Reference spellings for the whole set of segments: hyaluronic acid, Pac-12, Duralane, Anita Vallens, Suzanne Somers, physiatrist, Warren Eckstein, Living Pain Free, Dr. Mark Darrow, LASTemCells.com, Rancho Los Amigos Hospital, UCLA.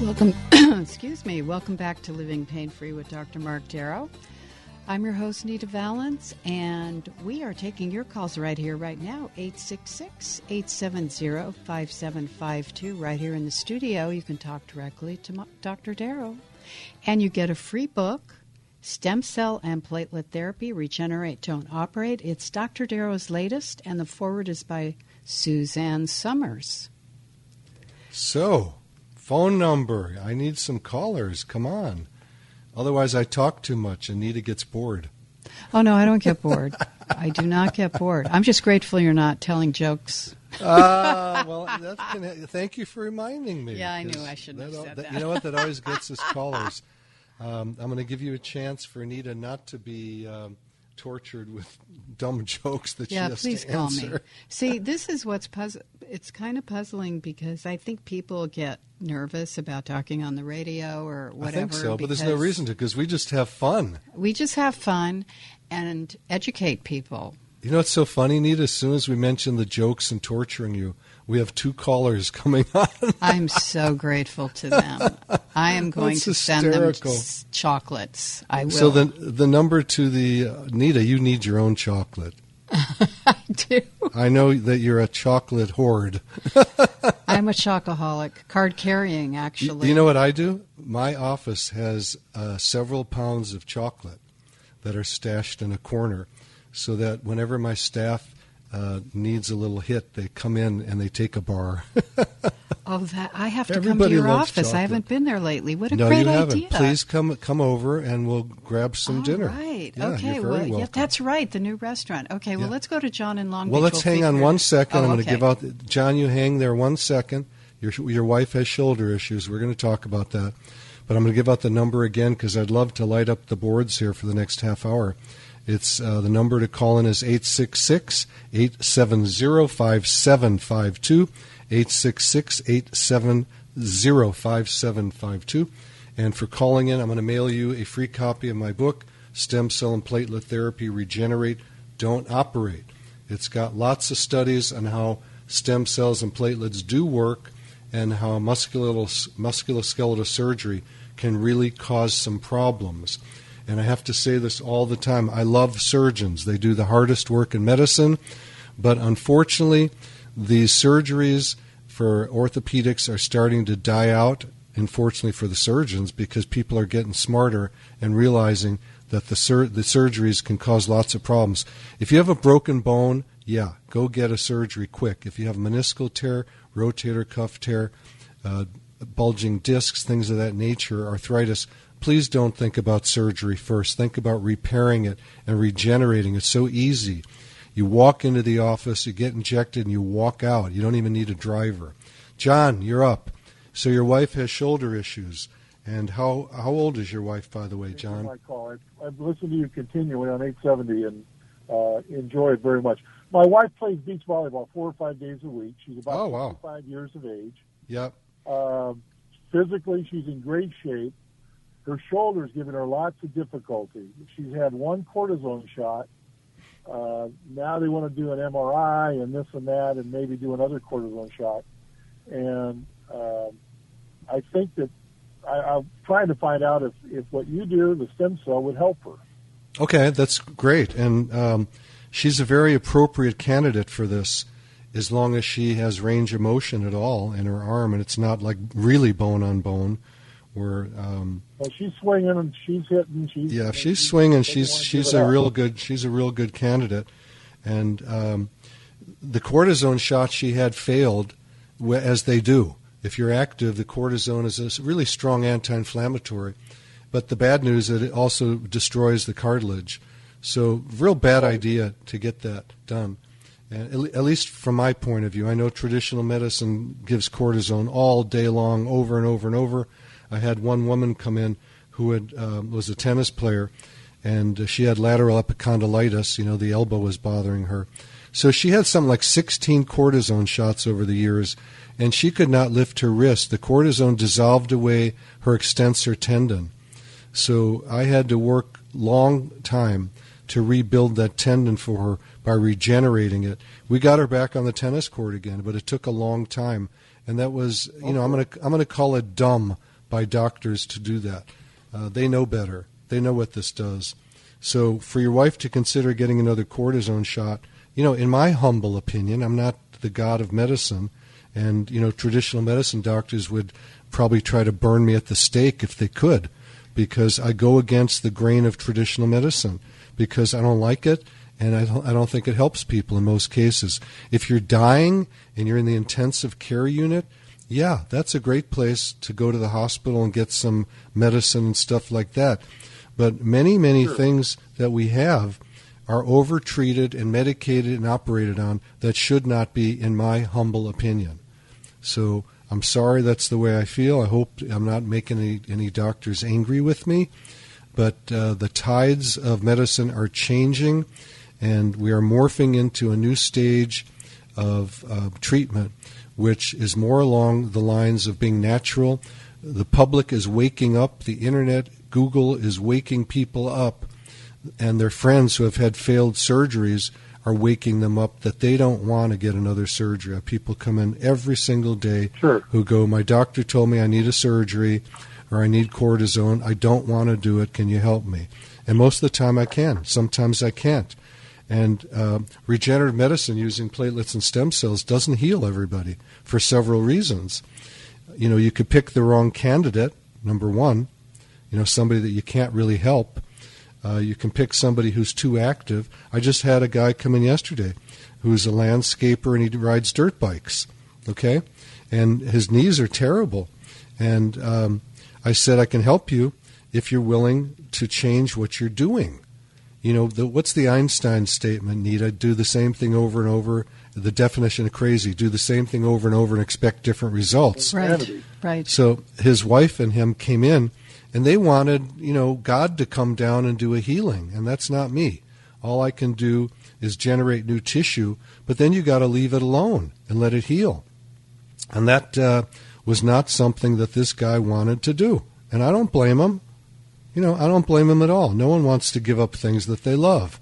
Welcome, excuse me, welcome back to Living Pain-Free with Dr. Mark Darrow. I'm your host, Anita Vallens, and we are taking your calls right here, right now, 866-870-5752, right here in the studio. You can talk directly to Dr. Darrow, and you get a free book, Stem Cell and Platelet Therapy, Regenerate, Don't Operate. It's Dr. Darrow's latest, and the foreword is by Suzanne Somers. So, phone number. I need some callers. Come on. Otherwise, I talk too much. Anita gets bored. Oh, no, I don't get bored. I do not get bored. I'm just grateful you're not telling jokes. Thank you for reminding me. Yeah, I knew I shouldn't have said that. You know what? That always gets us callers. I'm going to give you a chance for Anita not to be tortured with dumb jokes that she has to answer. Yeah, please call me. See, this is what's it's kind of puzzling because I think people get nervous about talking on the radio or whatever. I think so, but there's no reason to because we just have fun. We just have fun and educate people. You know what's so funny, Nita? As soon as we mention the jokes and torturing you, we have two callers coming on. I'm so grateful to them. I am going to send them chocolates. I will. So the number to the Nita, you need your own chocolate. I do. I know that you're a chocolate hoard. I'm a chocoholic, card carrying actually. You know what I do? My office has several pounds of chocolate that are stashed in a corner, so that whenever my staff needs a little hit, they come in and they take a bar. Oh, that I have to Everybody come to your office. Chocolate. I haven't been there lately. What a great idea. Please come over and we'll grab some dinner. Right. Yeah, okay. You're very welcome. Yeah, that's right. The new restaurant. Okay. Well, let's go to John in Long Beach. Well, let's hang on 1 second. I'm going to give out John. You hang there 1 second. Your wife has shoulder issues. We're going to talk about that, but I'm going to give out the number again because I'd love to light up the boards here for the next half hour. It's the number to call in is 866-870-5752, 866-870-5752. And for calling in, I'm going to mail you a free copy of my book, Stem Cell and Platelet Therapy, Regenerate, Don't Operate. It's got lots of studies on how stem cells and platelets do work and how musculoskeletal surgery can really cause some problems. And I have to say this all the time. I love surgeons. They do the hardest work in medicine. But unfortunately, the surgeries for orthopedics are starting to die out, unfortunately for the surgeons, because people are getting smarter and realizing that the surgeries can cause lots of problems. If you have a broken bone, go get a surgery quick. If you have meniscal tear, rotator cuff tear, bulging discs, things of that nature, arthritis, please don't think about surgery first. Think about repairing it and regenerating. It's so easy. You walk into the office, you get injected, and you walk out. You don't even need a driver. John, you're up. So your wife has shoulder issues. And how old is your wife, by the way, John? My call. I've listened to you continually on 870 and enjoy it very much. My wife plays beach volleyball 4 or 5 days a week. She's about 25 years of age. Yep. Physically, she's in great shape. Her shoulder's giving her lots of difficulty. She's had one cortisone shot. Now they want to do an MRI and this and that and maybe do another cortisone shot. And I think that I'm trying to find out if what you do, the stem cell, would help her. Okay, that's great. And she's a very appropriate candidate for this. as long as she has range of motion at all in her arm, and it's not like really bone on bone. Where well, she's swinging and she's hitting. Yeah, if she's swinging, she's a real good candidate. And the cortisone shots she had failed, as they do. If you're active, the cortisone is a really strong anti-inflammatory. But the bad news is that it also destroys the cartilage. So real bad idea to get that done, and at least from my point of view. I know traditional medicine gives cortisone all day long, over and over and over. I had one woman come in who had, was a tennis player, and she had lateral epicondylitis. You know, the elbow was bothering her. So she had something like 16 cortisone shots over the years, and she could not lift her wrist. The cortisone dissolved away her extensor tendon. So I had to work long time to rebuild that tendon for her by regenerating it. We got her back on the tennis court again, but it took a long time. And that was, you know, I'm going to call it dumb by doctors to do that. They know better. They know what this does. So for your wife to consider getting another cortisone shot, you know, in my humble opinion, I'm not the god of medicine, and, you know, traditional medicine doctors would probably try to burn me at the stake if they could, because I go against the grain of traditional medicine, because I don't like it, and I don't think it helps people in most cases. If you're dying and you're in the intensive care unit, yeah, that's a great place to go to the hospital and get some medicine and stuff like that. But many, many things that we have are over-treated and medicated and operated on that should not be, in my humble opinion. So I'm sorry that's the way I feel. I hope I'm not making any doctors angry with me. But the tides of medicine are changing, and we are morphing into a new stage of treatment, which is more along the lines of being natural. The public is waking up. The Internet, Google is waking people up, and their friends who have had failed surgeries are waking them up that they don't want to get another surgery. I have people come in every single day who go, my doctor told me I need a surgery or I need cortisone. I don't want to do it. Can you help me? And most of the time I can. Sometimes I can't. And regenerative medicine using platelets and stem cells doesn't heal everybody for several reasons. You know, you could pick the wrong candidate, number one, you know, somebody that you can't really help. You can pick somebody who's too active. I just had a guy come in yesterday who's a landscaper, and he rides dirt bikes, okay? And his knees are terrible. And I said, I can help you if you're willing to change what you're doing. You know, what's the Einstein statement, Anita? Do the same thing over and over. The definition of crazy, do the same thing over and over and expect different results. Right. So his wife and him came in, and they wanted, you know, God to come down and do a healing, and that's not me. All I can do is generate new tissue, but then you got to leave it alone and let it heal. And that was not something that this guy wanted to do, and I don't blame him. You know, I don't blame them at all. No one wants to give up things that they love.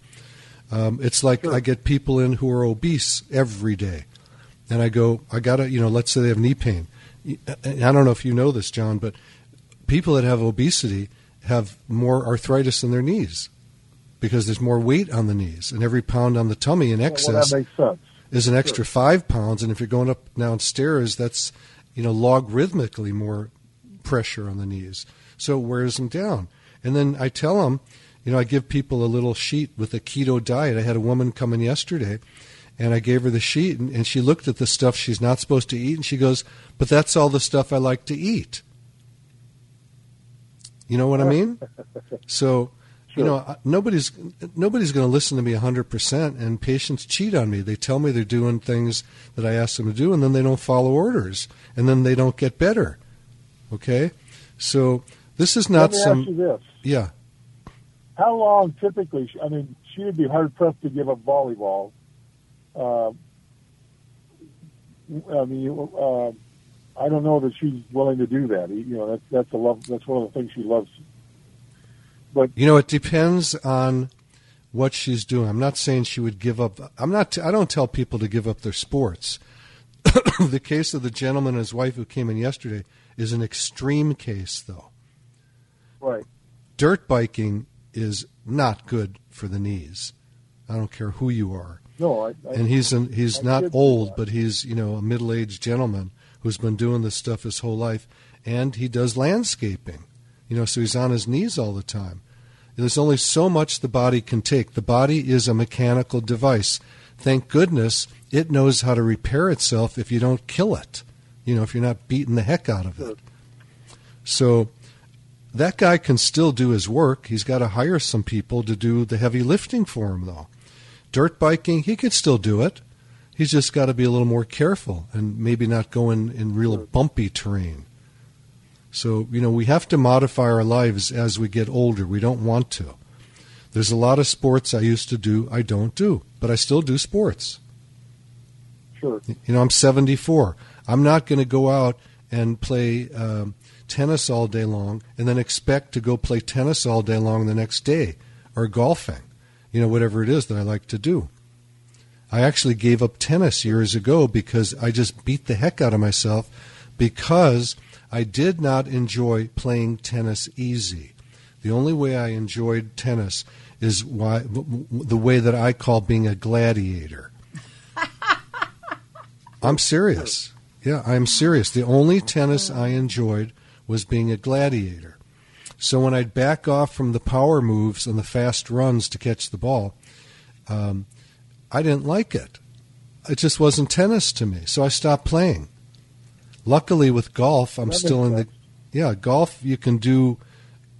It's like I get people in who are obese every day. And I go, I got to, you know, let's say they have knee pain. And I don't know if you know this, John, but people that have obesity have more arthritis in their knees because there's more weight on the knees. And every pound on the tummy in excess is an extra 5 pounds. And if you're going up downstairs, that's, you know, logarithmically more pressure on the knees. So it wears them down. And then I tell them, you know, I give people a little sheet with a keto diet. I had a woman come in yesterday, and I gave her the sheet, and she looked at the stuff she's not supposed to eat, and she goes, but that's all the stuff I like to eat. You know what I mean? So, you know, nobody's going to listen to me 100%, and patients cheat on me. They tell me they're doing things that I ask them to do, and then they don't follow orders, and then they don't get better. Okay? So this is not Let me ask you this. Yeah. How long typically? I mean, she would be hard pressed to give up volleyball. I mean, I don't know that she's willing to do that. You know, that's one of the things she loves. But you know, it depends on what she's doing. I'm not saying she would give up. I don't tell people to give up their sports. The case of the gentleman and his wife who came in yesterday is an extreme case, though. Right. Dirt biking is not good for the knees. I don't care who you are. No, and he's not old, but he's, you know, a middle-aged gentleman who's been doing this stuff his whole life, and he does landscaping, you know, so he's on his knees all the time. There's only so much the body can take. The body is a mechanical device. Thank goodness it knows how to repair itself if you don't kill it, you know, if you're not beating the heck out of it. So that guy can still do his work. He's got to hire some people to do the heavy lifting for him, though. Dirt biking, he could still do it. He's just got to be a little more careful and maybe not go in real bumpy terrain. So, you know, we have to modify our lives as we get older. We don't want to. There's a lot of sports I used to do I don't do, but I still do sports. Sure. You know, I'm 74. I'm not going to go out and play tennis all day long and then expect to go play tennis all day long the next day, or golfing, you know, whatever it is that I like to do. I actually gave up tennis years ago because I just beat the heck out of myself because I did not enjoy playing tennis easy. The only way I enjoyed tennis is the way that I call being a gladiator. I'm serious. Yeah, I'm serious. The only tennis I enjoyed was being a gladiator. So when I'd back off from the power moves and the fast runs to catch the ball, I didn't like it. It just wasn't tennis to me, so I stopped playing. Luckily, with golf, I'm still in the... Yeah, golf, you can do...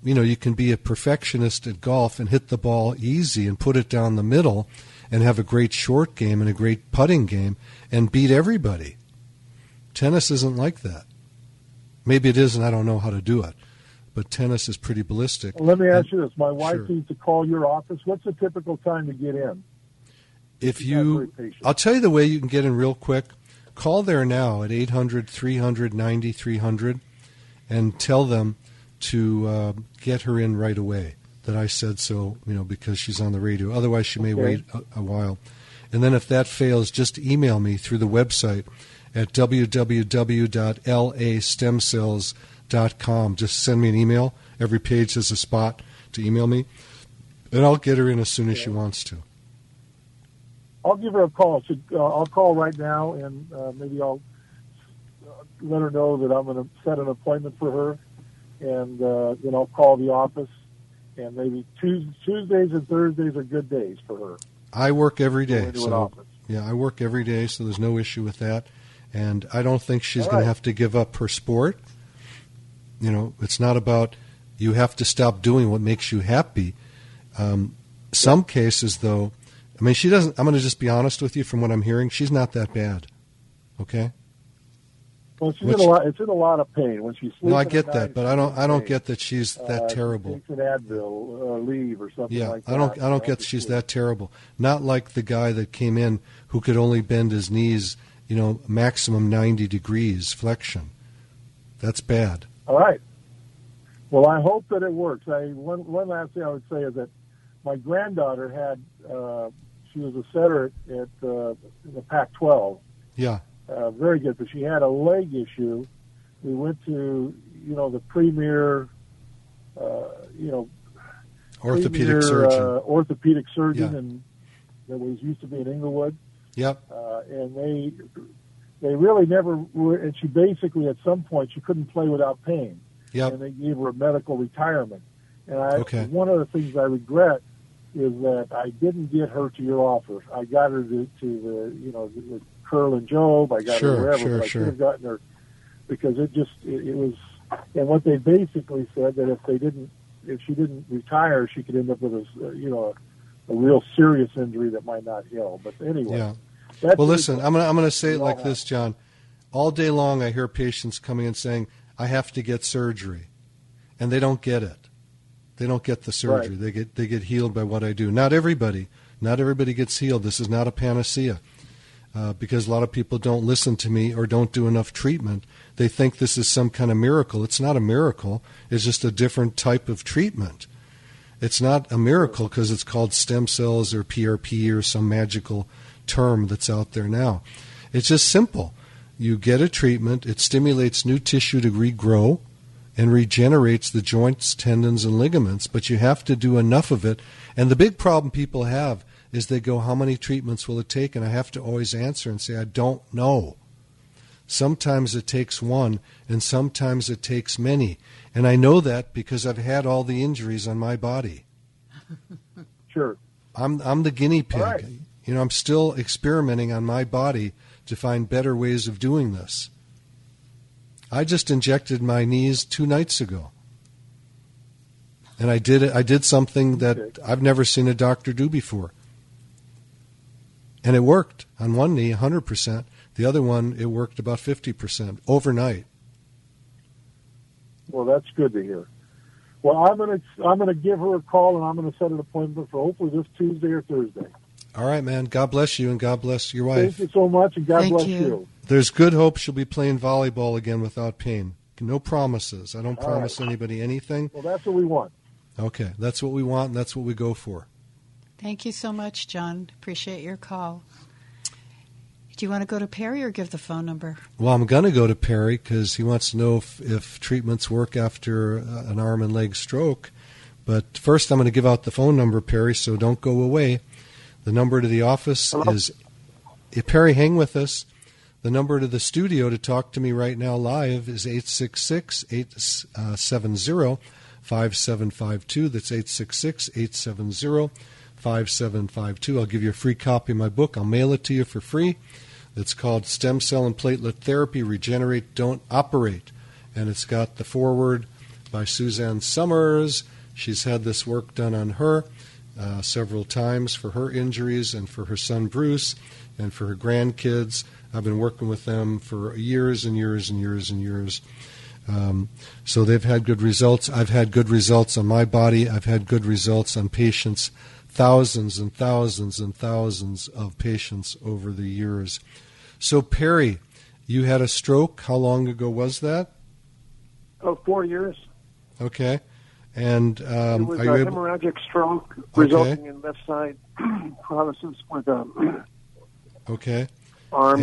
You know, you can be a perfectionist at golf and hit the ball easy and put it down the middle and have a great short game and a great putting game and beat everybody. Tennis isn't like that. Maybe it is, and I don't know how to do it. But tennis is pretty ballistic. Well, let me ask you this. My wife needs to call your office. What's a typical time to get in? I'll tell you the way you can get in real quick. Call there now at 800-300-9300 and tell them to get her in right away, that I said so, you know, because she's on the radio. Otherwise, she may wait a while. And then if that fails, just email me through the website at www.LASTemCells.com. Just send me an email. Every page has a spot to email me, and I'll get her in as soon as she wants to. I'll give her a call. I'll call right now, and maybe I'll let her know that I'm going to set an appointment for her, and then I'll call the office, and maybe Tuesdays and Thursdays are good days for her. I work every day. I work every day, so there's no issue with that. And I don't think she's going to have to give up her sport. You know, it's not about you have to stop doing what makes you happy. Some cases, though, I mean, she doesn't, I'm going to just be honest with you from what I'm hearing. She's not that bad. Okay? Well, it's in a lot of pain when she sleeps. No, I get that, but I don't get that she's that terrible. She takes an Advil leave or something like that. I don't get that she's that terrible. Not like the guy that came in who could only bend his knees, you know, maximum 90 degrees flexion. That's bad. All right. Well, I hope that it works. One last thing I would say is that my granddaughter had she was a setter at the Pac-12. Yeah. Very good, but she had a leg issue. We went to, you know, the premier, orthopedic surgeon, and that was used to be in Inglewood. Yep. And they really never were, and she basically at some point she couldn't play without pain. Yep. And they gave her a medical retirement. And one of the things I regret is that I didn't get her to your office. I got her to the, you know, the Curl and Job. I got her wherever. I could have gotten her because it was. And what they basically said that if she didn't retire, she could end up with a real serious injury that might not heal. But anyway. Yeah. Well, listen, I'm gonna say it like this, John. All day long, I hear patients coming in saying, "I have to get surgery," and they don't get it. They don't get the surgery. Right. They get healed by what I do. Not everybody gets healed. This is not a panacea. Because a lot of people don't listen to me or don't do enough treatment. They think this is some kind of miracle. It's not a miracle. It's just a different type of treatment. It's not a miracle because it's called stem cells or PRP or some magical term that's out there now. It's just simple. You get a treatment. It stimulates new tissue to regrow and regenerates the joints, tendons, and ligaments, but you have to do enough of it. And the big problem people have is they go, how many treatments will it take? And I have to always answer and say, I don't know. Sometimes it takes one, and sometimes it takes many. And I know that because I've had all the injuries on my body. Sure. I'm the guinea pig. All right. You know, I'm still experimenting on my body to find better ways of doing this. I just injected my knees 2 nights ago. And I did something that I've never seen a doctor do before. And it worked. On one knee, 100%. The other one, it worked about 50% overnight. Well, that's good to hear. Well, I'm gonna give her a call, and I'm going to set an appointment for hopefully this Tuesday or Thursday. All right, man. God bless you, and God bless your wife. Thank you so much, and God bless you. There's good hope she'll be playing volleyball again without pain. No promises. I don't promise anybody anything. Well, that's what we want. Okay. That's what we want, and that's what we go for. Thank you so much, John. Appreciate your call. Do you want to go to Perry or give the phone number? Well, I'm going to go to Perry because he wants to know if treatments work after an arm and leg stroke. But first, I'm going to give out the phone number, Perry, so don't go away. The number to the office is... Perry, hang with us. The number to the studio to talk to me right now live is 866-870-5752. That's 866-870-5752. I'll give you a free copy of my book. I'll mail it to you for free. It's called Stem Cell and Platelet Therapy, Regenerate, Don't Operate. And it's got the foreword by Suzanne Somers. She's had this work done on her several times for her injuries and for her son Bruce and for her grandkids. I've been working with them for years and years and years and years. So they've had good results. I've had good results on my body. I've had good results on patients, thousands and thousands and thousands of patients over the years. So, Perry, you had a stroke. How long ago was that? Oh, 4 years. Okay. And it was a hemorrhagic stroke resulting in left side paralysis with arm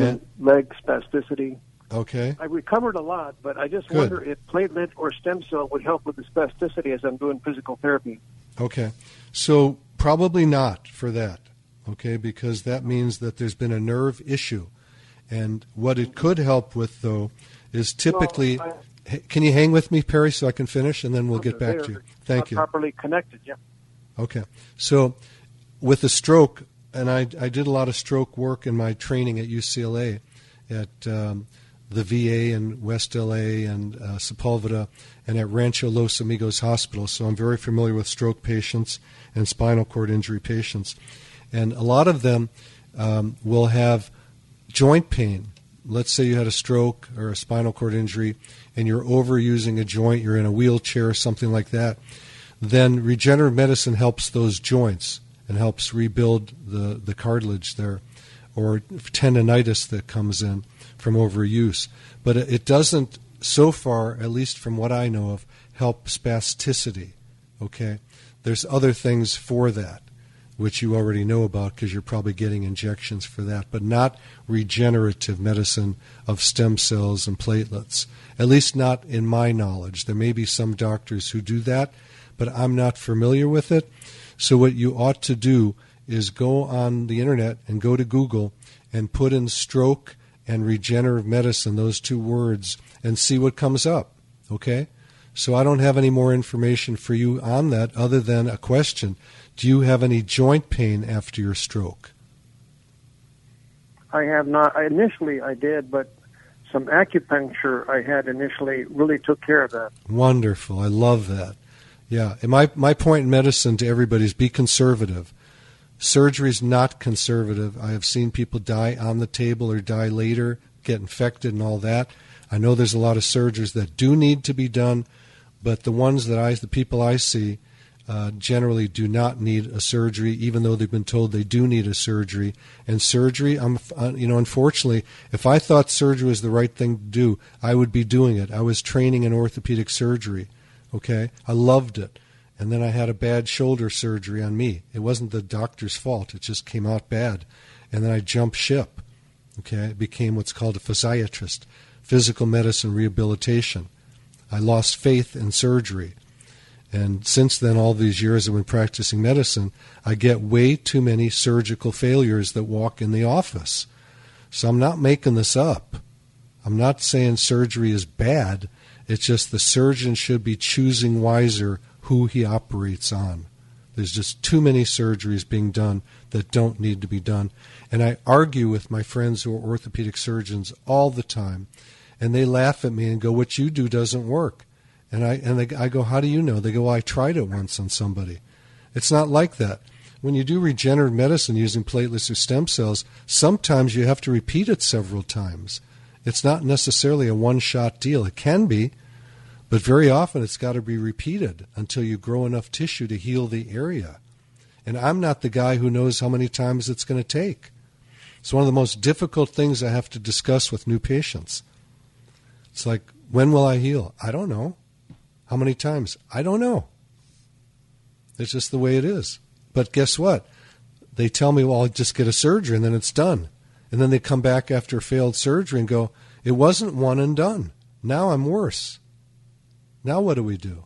and leg spasticity. Okay. I recovered a lot, but I just wonder if platelet or stem cell would help with the spasticity as I'm doing physical therapy. Okay. So probably not for that, okay, because that means that there's been a nerve issue. And what it could help with, though, is typically can you hang with me, Perry, so I can finish, and then we'll get back to you. Thank you. Properly connected, yeah. Okay. So with a stroke, and I did a lot of stroke work in my training at UCLA at the VA in West LA and Sepulveda and at Rancho Los Amigos Hospital. So I'm very familiar with stroke patients and spinal cord injury patients. And a lot of them will have joint pain. Let's say you had a stroke or a spinal cord injury and you're overusing a joint, you're in a wheelchair or something like that. Then regenerative medicine helps those joints and helps rebuild the cartilage there, or tendonitis that comes in from overuse. But it doesn't, so far, at least from what I know of, help spasticity, okay? There's other things for that, which you already know about because you're probably getting injections for that, but not regenerative medicine of stem cells and platelets, at least not in my knowledge. There may be some doctors who do that, but I'm not familiar with it. So what you ought to do is go on the internet and go to Google and put in stroke and regenerative medicine, those two words, and see what comes up, okay? So I don't have any more information for you on that other than a question. Do you have any joint pain after your stroke? I have not. Initially I did, but some acupuncture I had initially really took care of that. Wonderful. I love that. Yeah. And my point in medicine to everybody is be conservative. Surgery is not conservative. I have seen people die on the table or die later, get infected and all that. I know there's a lot of surgeries that do need to be done, but the people I see generally do not need a surgery, even though they've been told they do need a surgery. And surgery, unfortunately, if I thought surgery was the right thing to do, I would be doing it. I was training in orthopedic surgery. Okay, I loved it. And then I had a bad shoulder surgery on me. It wasn't the doctor's fault. It just came out bad. And then I jumped ship. Okay, I became what's called a physiatrist, physical medicine rehabilitation. I lost faith in surgery. And since then, all these years I've been practicing medicine, I get way too many surgical failures that walk in the office. So I'm not making this up. I'm not saying surgery is bad. It's just the surgeon should be choosing wiser who he operates on. There's just too many surgeries being done that don't need to be done. And I argue with my friends who are orthopedic surgeons all the time, and they laugh at me and go, what you do doesn't work. And I go, how do you know? They go, well, I tried it once on somebody. It's not like that. When you do regenerative medicine using platelets or stem cells, sometimes you have to repeat it several times. It's not necessarily a one-shot deal. It can be, but very often it's got to be repeated until you grow enough tissue to heal the area. And I'm not the guy who knows how many times it's going to take. It's one of the most difficult things I have to discuss with new patients. It's like, when will I heal? I don't know. How many times? I don't know. It's just the way it is. But guess what? They tell me, well, I'll just get a surgery and then it's done. And then they come back after a failed surgery and go, it wasn't one and done. Now I'm worse. Now what do?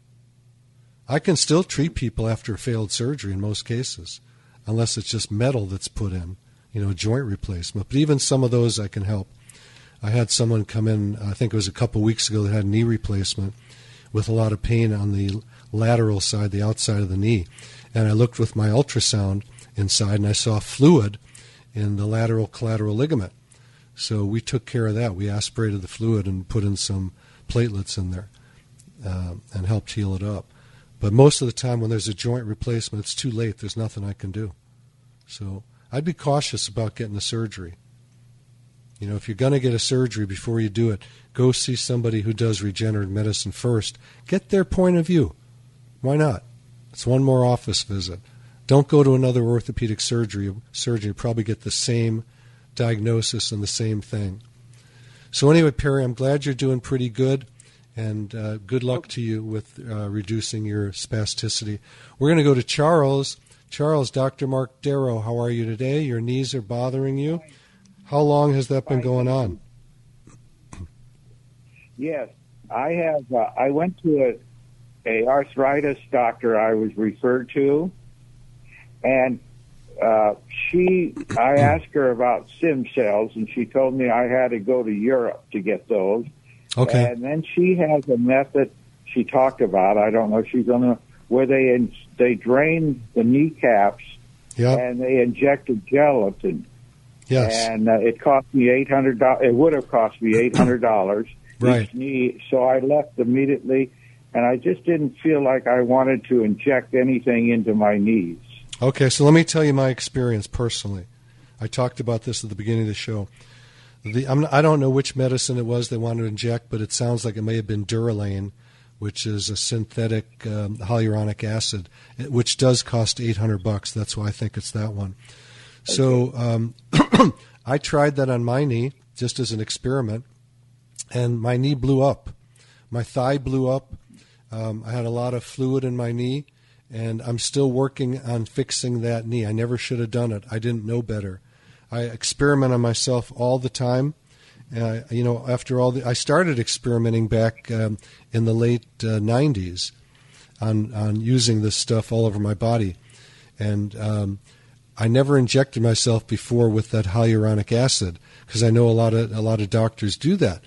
I can still treat people after a failed surgery in most cases, unless it's just metal that's put in, a joint replacement. But even some of those I can help. I had someone come in, I think it was a couple weeks ago, that had a knee replacement with a lot of pain on the lateral side, the outside of the knee. And I looked with my ultrasound inside, and I saw fluid in the lateral collateral ligament. So we took care of that. We aspirated the fluid and put in some platelets in there. And helped heal it up. But most of the time when there's a joint replacement, it's too late. There's nothing I can do. So I'd be cautious about getting a surgery. If you're going to get a surgery before you do it, go see somebody who does regenerative medicine first. Get their point of view. Why not? It's one more office visit. Don't go to another orthopedic surgery. You probably get the same diagnosis and the same thing. So anyway, Perry, I'm glad you're doing pretty good. And good luck to you with reducing your spasticity. We're going to go to Charles. Charles, Dr. Mark Darrow, how are you today? Your knees are bothering you. How long has that been going on? Yes, I have. I went to an arthritis doctor I was referred to, and I asked her about stem cells, and she told me I had to go to Europe to get those. Okay. And then she has a method she talked about. I don't know if she's going to, where they drain the kneecaps, yep, and they injected gelatin. Yes. And it cost me $800. It would have cost me $800. Right. Each knee, so I left immediately, and I just didn't feel like I wanted to inject anything into my knees. Okay, so let me tell you my experience personally. I talked about this at the beginning of the show. I don't know which medicine it was they wanted to inject, but it sounds like it may have been Duralane, which is a synthetic hyaluronic acid, which does cost $800. That's why I think it's that one. So I tried that on my knee just as an experiment, and my knee blew up. My thigh blew up. I had a lot of fluid in my knee, and I'm still working on fixing that knee. I never should have done it. I didn't know better. I experiment on myself all the time. After all, I started experimenting back in the late 90s on using this stuff all over my body. And I never injected myself before with that hyaluronic acid because I know a lot of doctors do that.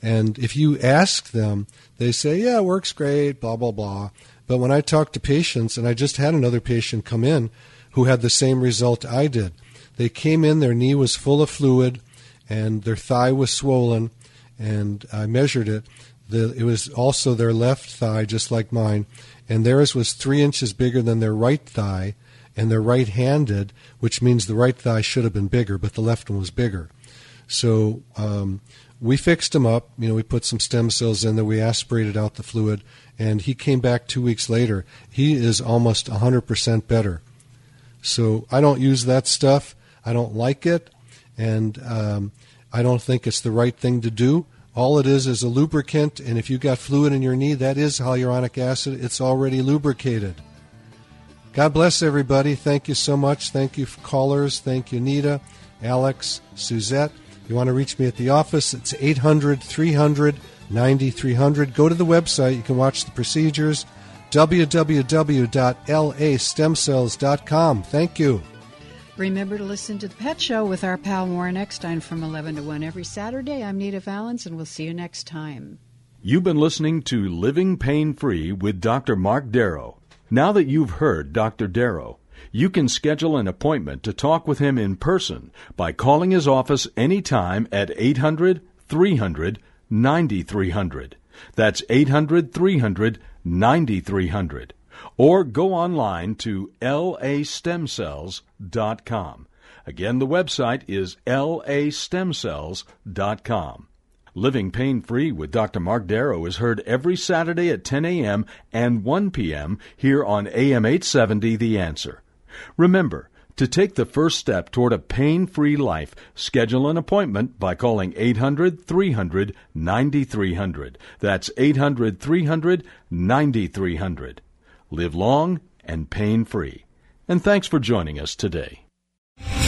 And if you ask them, they say, yeah, it works great, blah, blah, blah. But when I talk to patients, and I just had another patient come in who had the same result I did. They came in, their knee was full of fluid, and their thigh was swollen, and I measured it. It was also their left thigh, just like mine, and theirs was 3 inches bigger than their right thigh, and they're right-handed, which means the right thigh should have been bigger, but the left one was bigger. So we fixed him up. We put some stem cells in there. We aspirated out the fluid, and he came back 2 weeks later. He is almost 100% better. So I don't use that stuff. I don't like it, and I don't think it's the right thing to do. All it is a lubricant, and if you got fluid in your knee, that is hyaluronic acid. It's already lubricated. God bless everybody. Thank you so much. Thank you, callers. Thank you, Anita, Alex, Suzette. You want to reach me at the office, it's 800-300-9300. Go to the website. You can watch the procedures, www.LASTemCells.com. Thank you. Remember to listen to The Pet Show with our pal Warren Eckstein from 11 to 1 every Saturday. I'm Anita Vallens, and we'll see you next time. You've been listening to Living Pain-Free with Dr. Mark Darrow. Now that you've heard Dr. Darrow, you can schedule an appointment to talk with him in person by calling his office anytime at 800-300-9300. That's 800-300-9300. Or go online to LASTemCells.com. Again, the website is LASTemCells.com. Living Pain-Free with Dr. Mark Darrow is heard every Saturday at 10 a.m. and 1 p.m. here on AM 870 The Answer. Remember, to take the first step toward a pain-free life, schedule an appointment by calling 800-300-9300. That's 800-300-9300. Live long and pain-free. And thanks for joining us today.